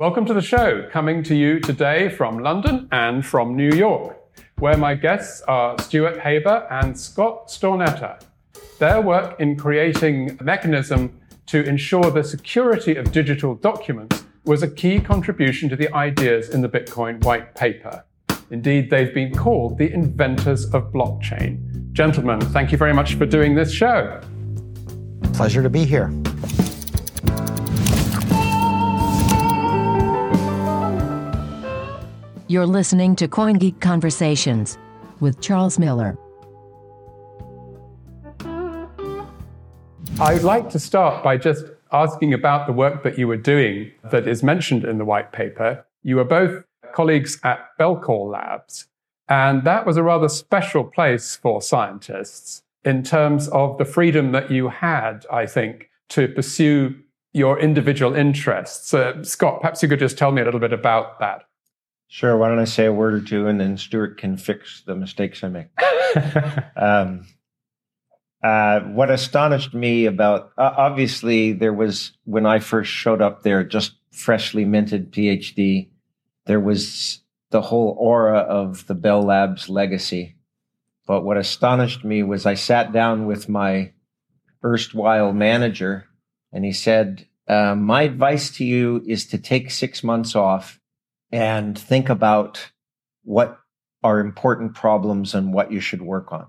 Welcome to the show, coming to you today from London and from New York, where my guests are Stuart Haber and Scott Stornetta. Their work in creating a mechanism to ensure the security of digital documents was a key contribution to the ideas in the Bitcoin white paper. Indeed, they've been called the inventors of blockchain. Gentlemen, thank you very much for doing this show. Pleasure to be here. You're listening to CoinGeek Conversations with Charles Miller. I'd like to start by just asking about the work that you were doing that is mentioned in the white paper. You were both colleagues at Bellcore Labs, and that was a rather special place for scientists in terms of the freedom that you had, I think, to pursue your individual interests. Scott, perhaps you could just tell me a little bit about that. Sure. Why don't I say a word or two, and then Stuart can fix the mistakes I make. What astonished me about, obviously, there was, when I first showed up there, just freshly minted PhD, there was the whole aura of the Bell Labs legacy. But what astonished me was I sat down with my erstwhile manager, and he said, my advice to you is to take 6 months off and think about what are important problems and what you should work on.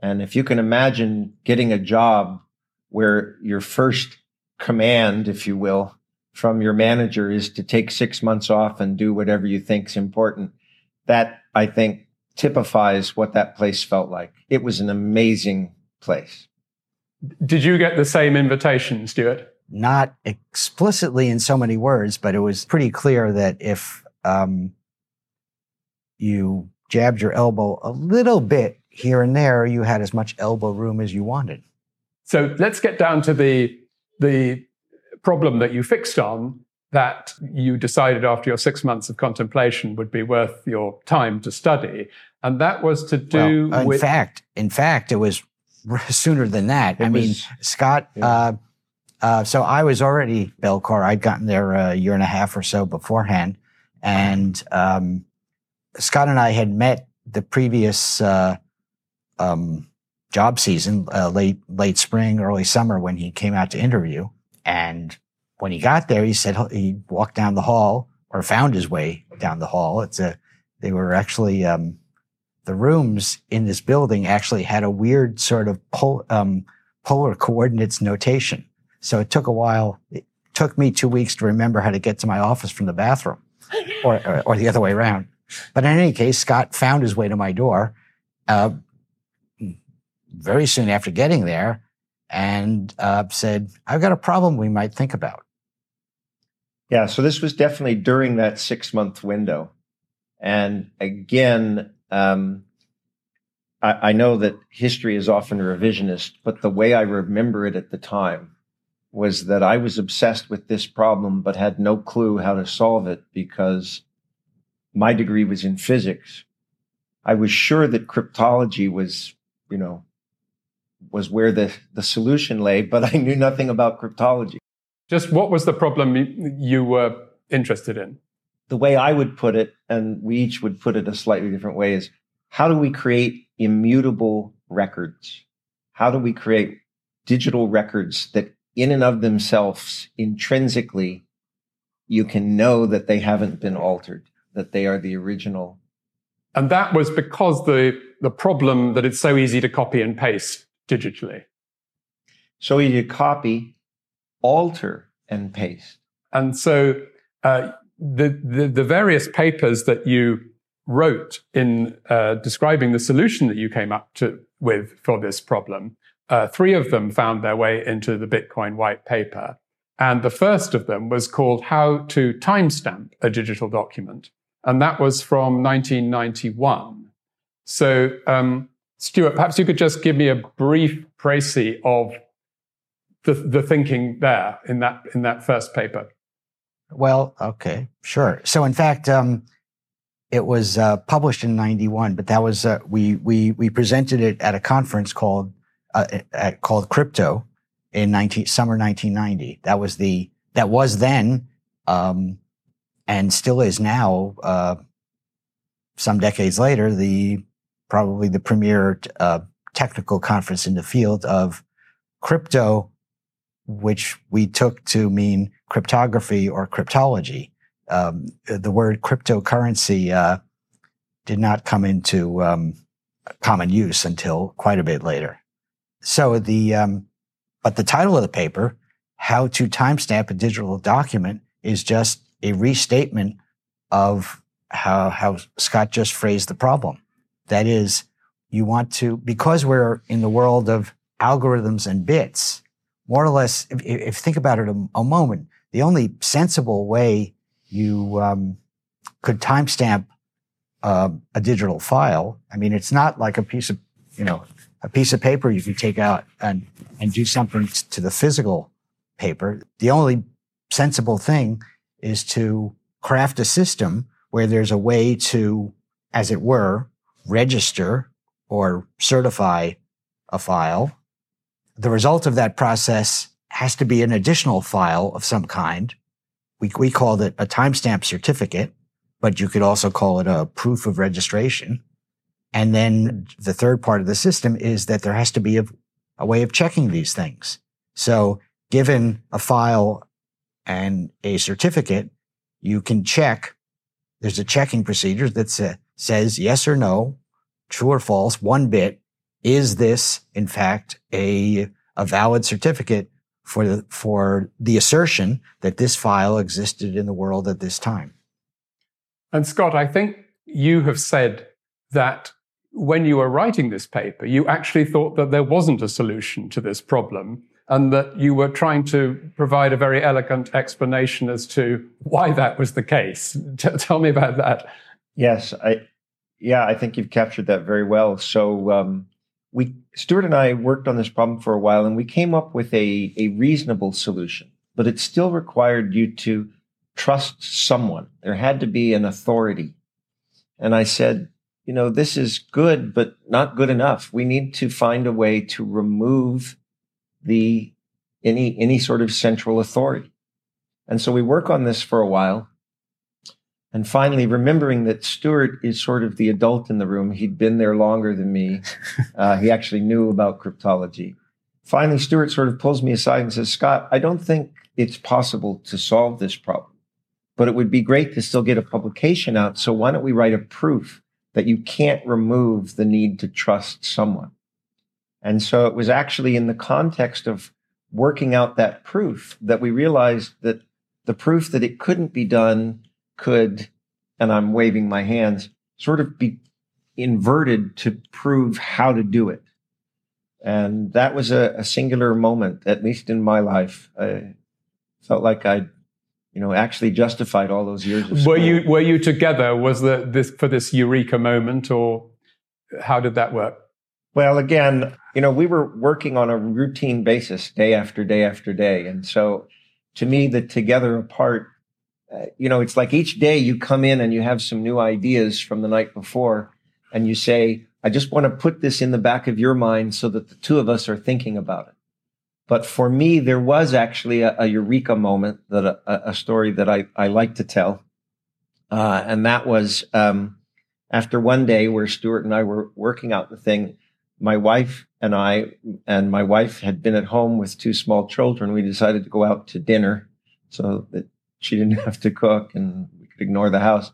And if you can imagine getting a job where your first command, if you will, from your manager is to take 6 months off and do whatever you think's important, that, I think, typifies what that place felt like. It was an amazing place. Did you get the same invitation, Stuart? Not explicitly in so many words, but it was pretty clear that if you jabbed your elbow a little bit here and there, you had as much elbow room as you wanted. So let's get down to the problem that you fixed on, that you decided after your 6 months of contemplation would be worth your time to study. And that was to do with... In fact, it was sooner than that. Scott... Yeah. So I was already Bellcore. I'd gotten there a year and a half or so beforehand. And Scott and I had met the previous job season, late spring, early summer, when he came out to interview. And when he got there, he said he walked down the hall, or found his way down the hall. They were actually, the rooms in this building actually had a weird sort of polar coordinates notation. So it took a while. It took me 2 weeks to remember how to get to my office from the bathroom, or the other way around. But in any case, Scott found his way to my door very soon after getting there, and said, I've got a problem we might think about. Yeah, so this was definitely during that 6 month window. And again, I know that history is often revisionist, but the way I remember it at the time was that I was obsessed with this problem, but had no clue how to solve it because my degree was in physics. I was sure that cryptology was where the solution lay, but I knew nothing about cryptology. Just what was the problem you were interested in? The way I would put it, and we each would put it a slightly different way, is how do we create immutable records? How do we create digital records that in and of themselves, intrinsically, you can know that they haven't been altered, that they are the original? And that was because the problem that it's so easy to copy and paste digitally. So easy to copy, alter, and paste. And so the various papers that you wrote in describing the solution that you came up with for this problem, three of them found their way into the Bitcoin white paper. And the first of them was called How to Timestamp a Digital Document. And that was from 1991. So, Stuart, perhaps you could just give me a brief précis of the thinking there in that first paper. Well, okay, sure. So, in fact, it was published in 91, but that was we presented it at a conference called Crypto in summer 1990. That was then and still is now, some decades later, probably the premier technical conference in the field of crypto, which we took to mean cryptography or cryptology. The word cryptocurrency did not come into common use until quite a bit later. So but the title of the paper, How to Timestamp a Digital Document, is just a restatement of how Scott just phrased the problem. That is, you want to, because we're in the world of algorithms and bits, more or less, if think about it a moment, the only sensible way you could timestamp a digital file, I mean, it's not like a piece of paper you can take out and do something to the physical paper. The only sensible thing is to craft a system where there's a way to, as it were, register or certify a file. The result of that process has to be an additional file of some kind. We called it a timestamp certificate, but you could also call it a proof of registration. And then the third part of the system is that there has to be a way of checking these things. So given a file and a certificate, you can check. There's a checking procedure that says yes or no, true or false, one bit. Is this, in fact, a valid certificate for the assertion that this file existed in the world at this time? And Scott, I think you have said that when you were writing this paper, you actually thought that there wasn't a solution to this problem, and that you were trying to provide a very elegant explanation as to why that was the case. Tell me about that. Yes, I think you've captured that very well. So Stuart and I worked on this problem for a while, and we came up with a reasonable solution, but it still required you to trust someone. There had to be an authority. And I said, this is good, but not good enough. We need to find a way to remove any sort of central authority. And so we work on this for a while. And finally, remembering that Stuart is sort of the adult in the room, he'd been there longer than me. He actually knew about cryptology. Finally, Stuart sort of pulls me aside and says, Scott, I don't think it's possible to solve this problem, but it would be great to still get a publication out. So why don't we write a proof that you can't remove the need to trust someone? And so it was actually in the context of working out that proof that we realized that the proof that it couldn't be done could, and I'm waving my hands, sort of be inverted to prove how to do it. And that was a singular moment, at least in my life. I felt like I'd, actually justified all those years of school. Were you together? Was this eureka moment, or how did that work? Well, again, we were working on a routine basis day after day after day. And so to me, the together apart, it's like each day you come in and you have some new ideas from the night before, and you say, I just want to put this in the back of your mind so that the two of us are thinking about it. But for me, there was actually a eureka moment, that a story that I like to tell. And that was after one day where Stuart and I were working out the thing, my wife had been at home with two small children. We decided to go out to dinner so that she didn't have to cook and we could ignore the house.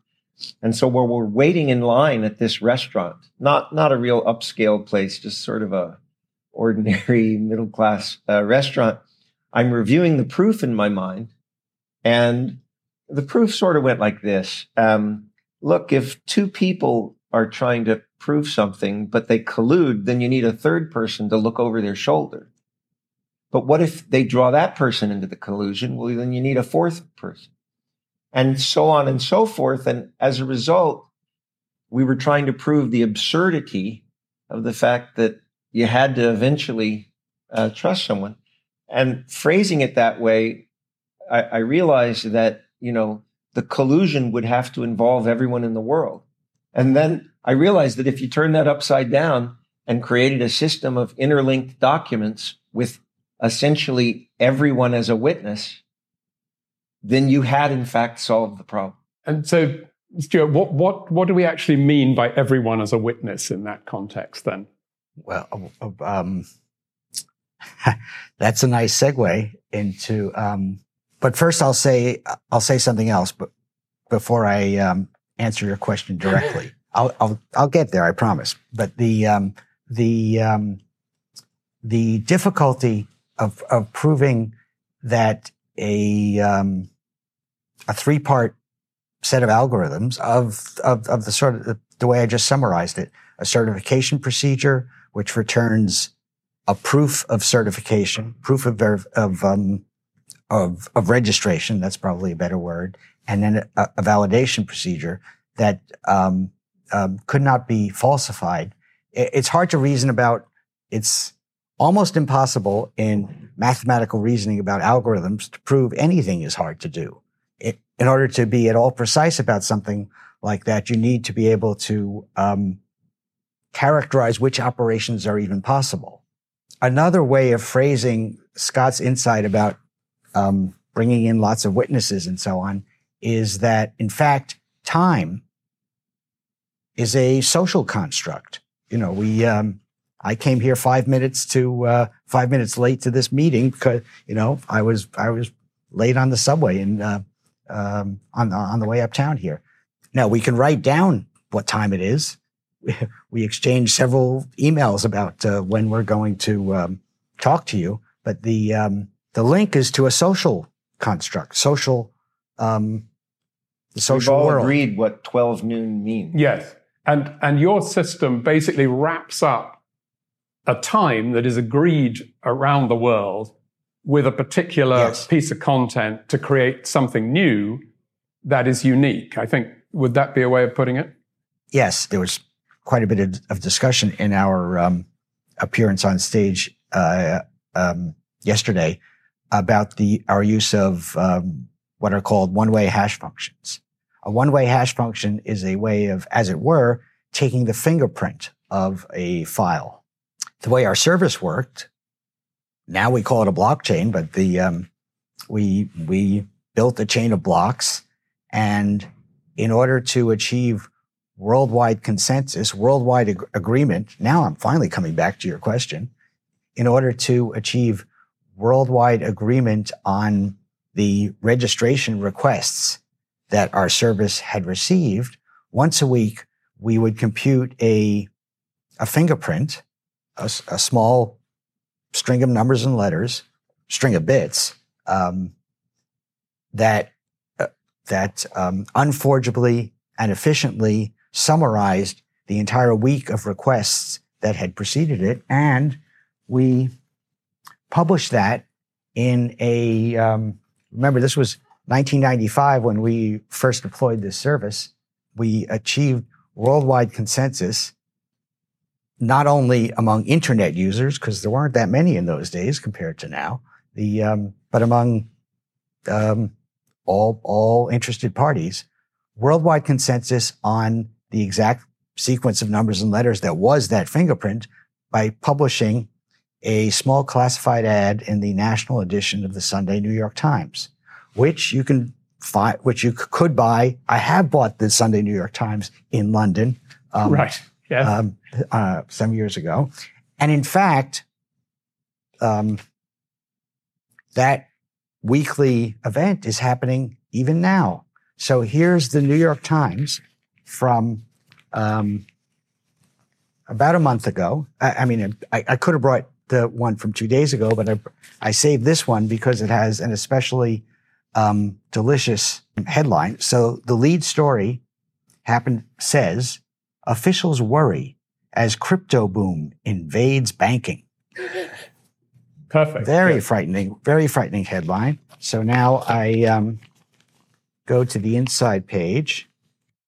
And so while we're waiting in line at this restaurant, not a real upscale place, just sort of a ordinary middle-class restaurant, I'm reviewing the proof in my mind. And the proof sort of went like this. Look, if two people are trying to prove something, but they collude, then you need a third person to look over their shoulder. But what if they draw that person into the collusion? Well, then you need a fourth person. And so on and so forth. And as a result, we were trying to prove the absurdity of the fact that you had to eventually trust someone. And phrasing it that way, I realized that, the collusion would have to involve everyone in the world. And then I realized that if you turn that upside down and created a system of interlinked documents with essentially everyone as a witness, then you had, in fact, solved the problem. And so, Stuart, what do we actually mean by everyone as a witness in that context then? Well, that's a nice segue into, but first I'll say something else, but before I answer your question directly, I'll get there, I promise. But the difficulty of proving that a three-part set of algorithms of the sort of the way I just summarized it, a certification procedure which returns a proof of certification, proof of registration, that's probably a better word, and then a validation procedure that could not be falsified. It's hard to reason about. It's almost impossible in mathematical reasoning about algorithms to prove anything is hard to do. In order to be at all precise about something like that, you need to be able to characterize which operations are even possible. Another way of phrasing Scott's insight about bringing in lots of witnesses and so on is that, in fact, time is a social construct. You know, I came here 5 minutes late to this meeting because, you know, I was late on the subway and on the way uptown here. Now we can write down what time it is. We exchange several emails about when we're going to talk to you, but the link is to a social construct, the social world. We've all agreed what 12 noon means. Yes, and your system basically wraps up a time that is agreed around the world with a particular piece of content to create something new that is unique. I think, would that be a way of putting it? Yes, there was quite a bit of discussion in our appearance on stage yesterday about our use of what are called one-way hash functions. A one-way hash function is a way of, as it were, taking the fingerprint of a file. The way our service worked, now we call it a blockchain, but we built a chain of blocks, and in order to achieve worldwide consensus, worldwide agreement. Now I'm finally coming back to your question. In order to achieve worldwide agreement on the registration requests that our service had received, once a week, we would compute a fingerprint, a small string of numbers and letters, string of bits, that unforgeably and efficiently summarized the entire week of requests that had preceded it, and we published that in a, remember this was 1995 when we first deployed this service. We achieved worldwide consensus, not only among internet users, because there weren't that many in those days compared to now, but among all interested parties, worldwide consensus on the exact sequence of numbers and letters that was that fingerprint by publishing a small classified ad in the national edition of the Sunday New York Times, which you can find, which you could buy. I have bought the Sunday New York Times in London, some years ago, and in fact, that weekly event is happening even now. So here's the New York Times from about a month ago. I could have brought the one from 2 days ago, but I saved this one because it has an especially delicious headline. So the lead story says, officials worry as crypto boom invades banking. Perfect. Very frightening headline. So now I go to the inside page.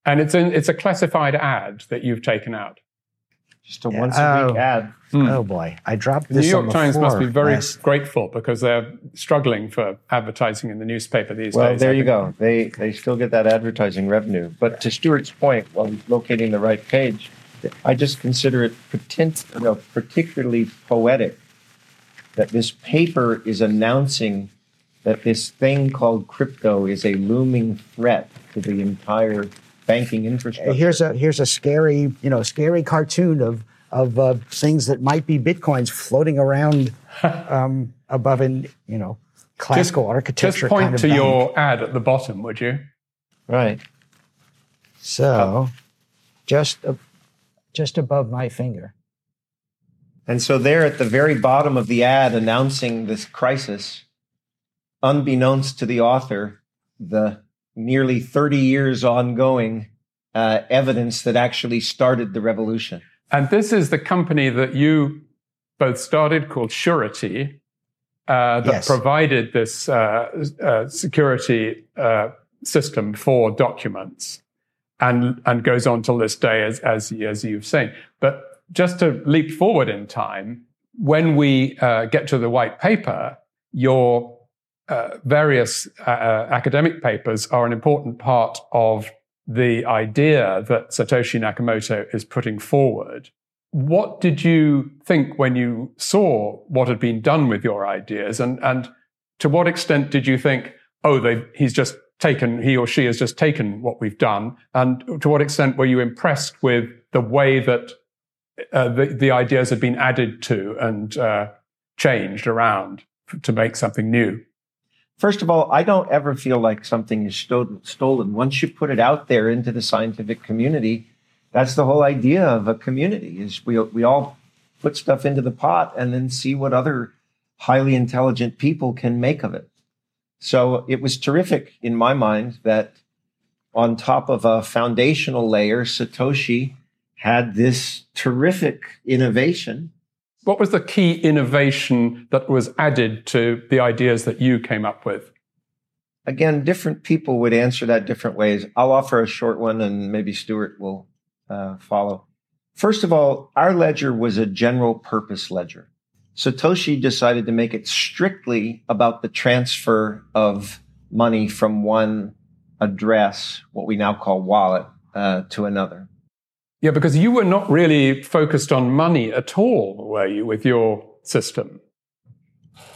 And it's a classified ad that you've taken out. Just a once-a-week ad. Mm. Oh, boy. I dropped this on the floor. The New York Times must be very grateful because they're struggling for advertising in the newspaper these days. Well, there you go. They still get that advertising revenue. But to Stuart's point, while he's locating the right page, I just consider it particularly poetic that this paper is announcing that this thing called crypto is a looming threat to the entire banking infrastructure. Here's a scary, scary cartoon of things that might be Bitcoins floating around above in, classical architecture. Just point to your ad at the bottom, would you? Right. So, just above my finger. And so there at the very bottom of the ad announcing this crisis, unbeknownst to the author, the nearly 30 years ongoing evidence that actually started the revolution. And this is the company that you both started called Surety, that yes. provided this security system for documents and goes on till this day, as you've seen. But just to leap forward in time, when we get to the white paper, your various academic papers are an important part of the idea that Satoshi Nakamoto is putting forward. What did you think when you saw what had been done with your ideas? And to what extent did you think, oh, he or she has just taken what we've done? And to what extent were you impressed with the way that the ideas had been added to and changed around to make something new? First of all, I don't ever feel like something is stolen. Once you put it out there into the scientific community, that's the whole idea of a community, is we all put stuff into the pot and then see what other highly intelligent people can make of it. So it was terrific in my mind that on top of a foundational layer, Satoshi had this terrific innovation. What was the key innovation that was added to the ideas that you came up with? Again, different people would answer that different ways. I'll offer a short one and maybe Stuart will follow. First of all, our ledger was a general purpose ledger. Satoshi decided to make it strictly about the transfer of money from one address, what we now call wallet, to another. Yeah, because you were not really focused on money at all, were you, with your system?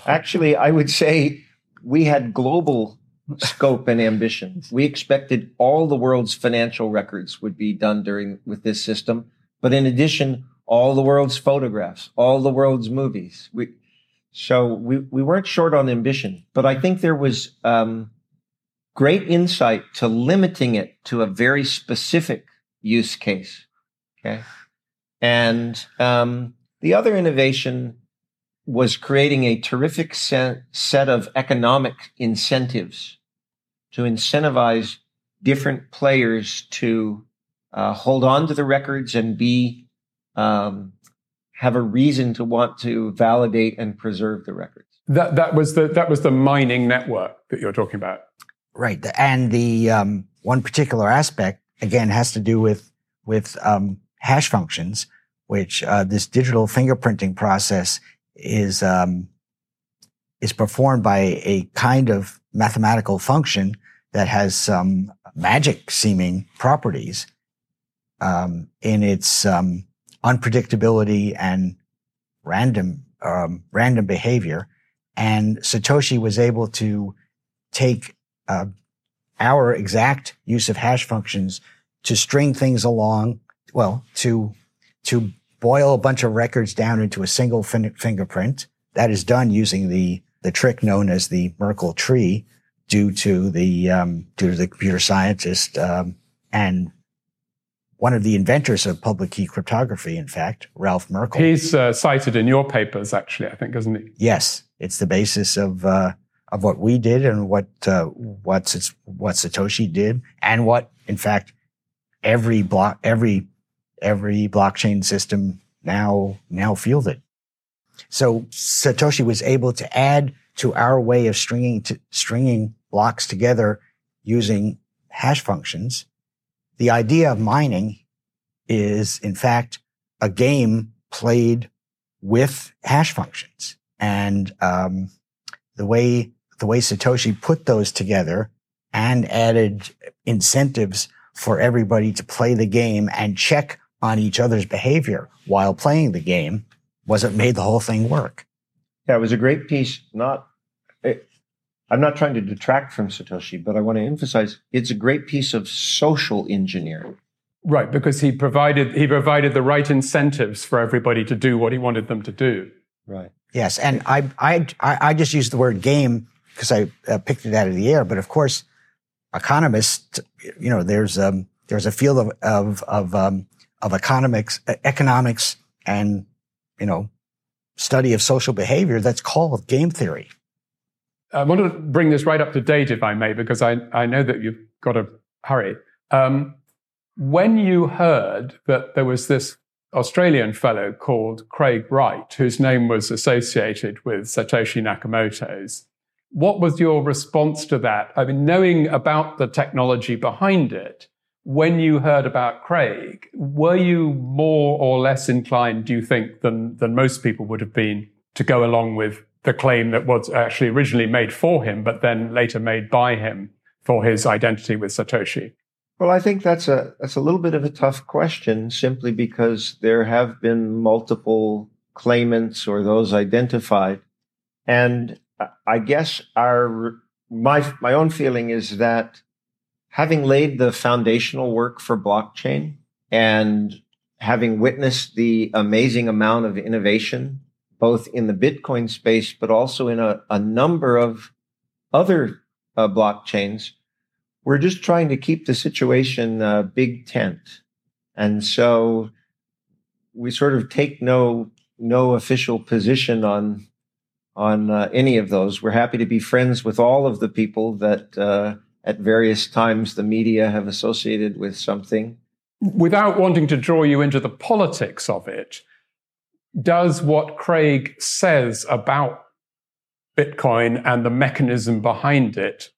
Actually, I would say we had global scope and ambition. We expected all the world's financial records would be done with this system. But in addition, all the world's photographs, all the world's movies. So we weren't short on ambition. But I think there was great insight to limiting it to a very specific use case. Okay. And the other innovation was creating a terrific set of economic incentives to incentivize different players to hold on to the records and have a reason to want to validate and preserve the records. That was the mining network that you're talking about, right? And the one particular aspect again has to do with hash functions, which this digital fingerprinting process is performed by a kind of mathematical function that has some magic seeming properties in its unpredictability and random behavior. And Satoshi was able to take our exact use of hash functions to string things along, well, to boil a bunch of records down into a single fingerprint. That is done using the trick known as the Merkle tree, due to the computer scientist and one of the inventors of public key cryptography, in fact, Ralph Merkle. He's cited in your papers, actually, I think, isn't he? Yes, it's the basis of what we did and what Satoshi did, and what, in fact, every blockchain system now fielded. So Satoshi was able to add to our way of stringing blocks together using hash functions. The idea of mining is, in fact, a game played with hash functions, and the way Satoshi put those together and added incentives for everybody to play the game and check on each other's behavior while playing the game was it made the whole thing work. That was a great piece. Not, I'm not trying to detract from Satoshi, but I want to emphasize it's a great piece of social engineering. Right, because he provided the right incentives for everybody to do what he wanted them to do. Right. Yes, and I just used the word game because I picked it out of the air. But of course, economists, you know, there's a field of economics, and you know, study of social behavior that's called game theory. I want to bring this right up to date, if I may, because I know that you've got to hurry. When you heard that there was this Australian fellow called Craig Wright, whose name was associated with Satoshi Nakamoto's, what was your response to that? I mean, knowing about the technology behind it, when you heard about Craig, were you more or less inclined, do you think, than most people would have been to go along with the claim that was actually originally made for him, but then later made by him for his identity with Satoshi? Well, I think that's a little bit of a tough question, simply because there have been multiple claimants or those identified. And I guess my own feeling is that having laid the foundational work for blockchain and having witnessed the amazing amount of innovation both in the Bitcoin space, but also in a number of other blockchains, we're just trying to keep the situation a big tent. And so we sort of take no official position on any of those. We're happy to be friends with all of the people that at various times the media have associated with something. Without wanting to draw you into the politics of it, does what Craig says about Bitcoin and the mechanism behind it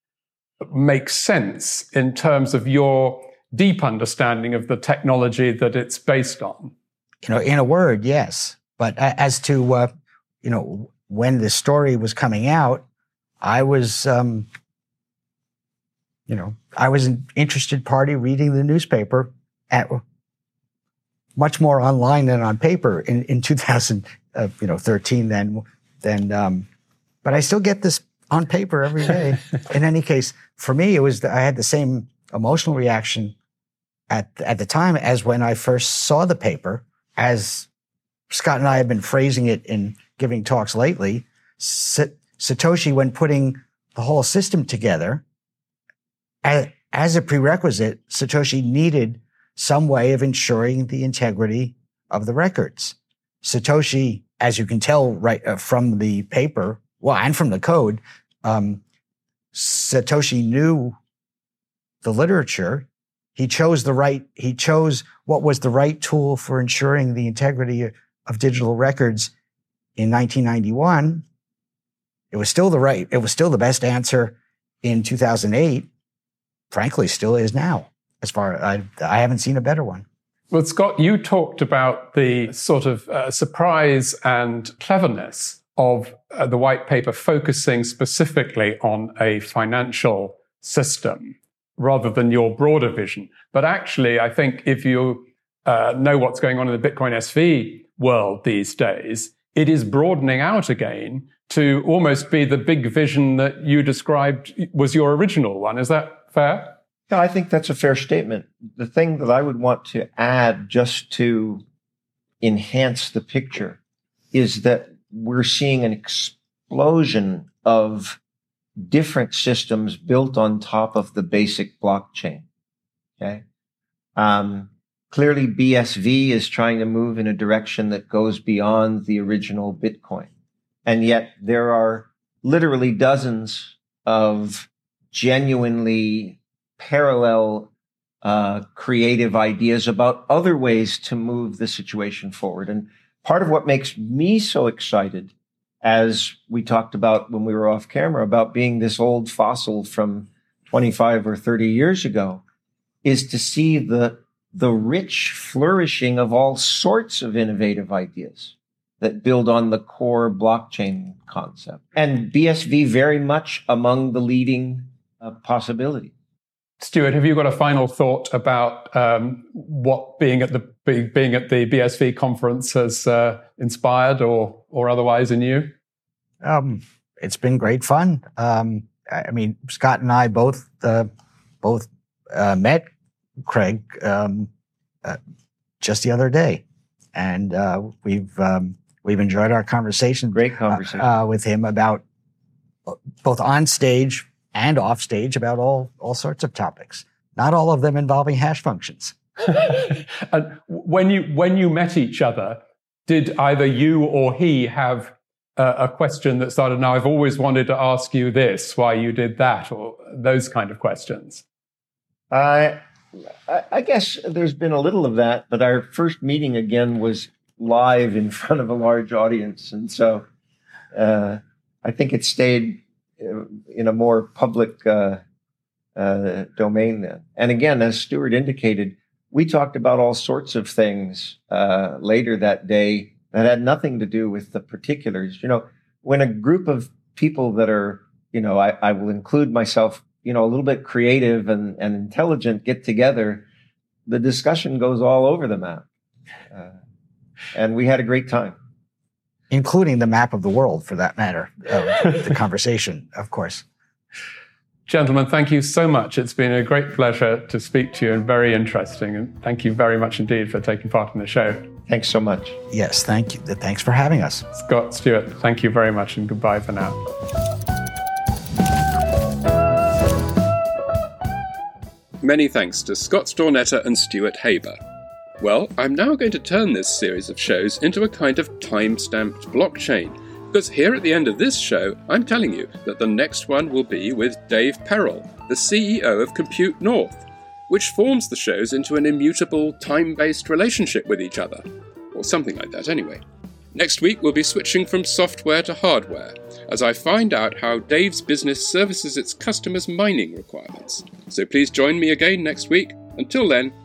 make sense in terms of your deep understanding of the technology that it's based on? You know, in a word, yes. But as to, you know, when the story was coming out, I was, you know, I was an interested party reading the newspaper at much more online than on paper in 2013 than but I still get this on paper every day. In any case, for me, it was I had the same emotional reaction at the time as when I first saw the paper. As Scott and I have been phrasing it in giving talks lately, Satoshi, when putting the whole system together, as a prerequisite, Satoshi needed some way of ensuring the integrity of the records. Satoshi, as you can tell right from the paper, well, and from the code, Satoshi knew the literature. He chose what was the right tool for ensuring the integrity of digital records in 1991. It was still the best answer in 2008. Frankly, still is now. As far as I haven't seen a better one. Well, Scott, you talked about the sort of surprise and cleverness of the white paper focusing specifically on a financial system rather than your broader vision. But actually, I think if you know what's going on in the Bitcoin SV world these days, it is broadening out again to almost be the big vision that you described was your original one. Is that fair? Yeah, I think that's a fair statement. The thing that I would want to add just to enhance the picture is that we're seeing an explosion of different systems built on top of the basic blockchain. Okay. Clearly, BSV is trying to move in a direction that goes beyond the original Bitcoin. And yet there are literally dozens of genuinely parallel creative ideas about other ways to move the situation forward. And part of what makes me so excited, as we talked about when we were off camera, about being this old fossil from 25 or 30 years ago, is to see the rich flourishing of all sorts of innovative ideas that build on the core blockchain concept. And BSV very much among the leading possibilities. Stuart, have you got a final thought about what being at the BSV conference has inspired or otherwise in you? It's been great fun. I mean, Scott and I both met Craig just the other day, and we've enjoyed our conversation. Great conversation with him about both on stage and off stage about all sorts of topics. Not all of them involving hash functions. And when you met each other, did either you or he have a question that started, now I've always wanted to ask you this, why you did that, or those kind of questions? I guess there's been a little of that, but our first meeting again was live in front of a large audience. And so I think it stayed in a more public domain then. And again, as Stuart indicated, we talked about all sorts of things later that day that had nothing to do with the particulars. You know, when a group of people that are, you know, I will include myself, you know, a little bit creative and intelligent get together, the discussion goes all over the map. And we had a great time. Including the map of the world, for that matter, the conversation, of course. Gentlemen, thank you so much. It's been a great pleasure to speak to you and very interesting. And thank you very much indeed for taking part in the show. Thanks so much. Yes, thank you. Thanks for having us. Scott, Stuart, thank you very much and goodbye for now. Many thanks to Scott Stornetta and Stuart Haber. Well, I'm now going to turn this series of shows into a kind of time-stamped blockchain, because here at the end of this show, I'm telling you that the next one will be with Dave Perrell, the CEO of Compute North, which forms the shows into an immutable, time-based relationship with each other, or something like that anyway. Next week, we'll be switching from software to hardware, as I find out how Dave's business services its customers' mining requirements. So please join me again next week. Until then,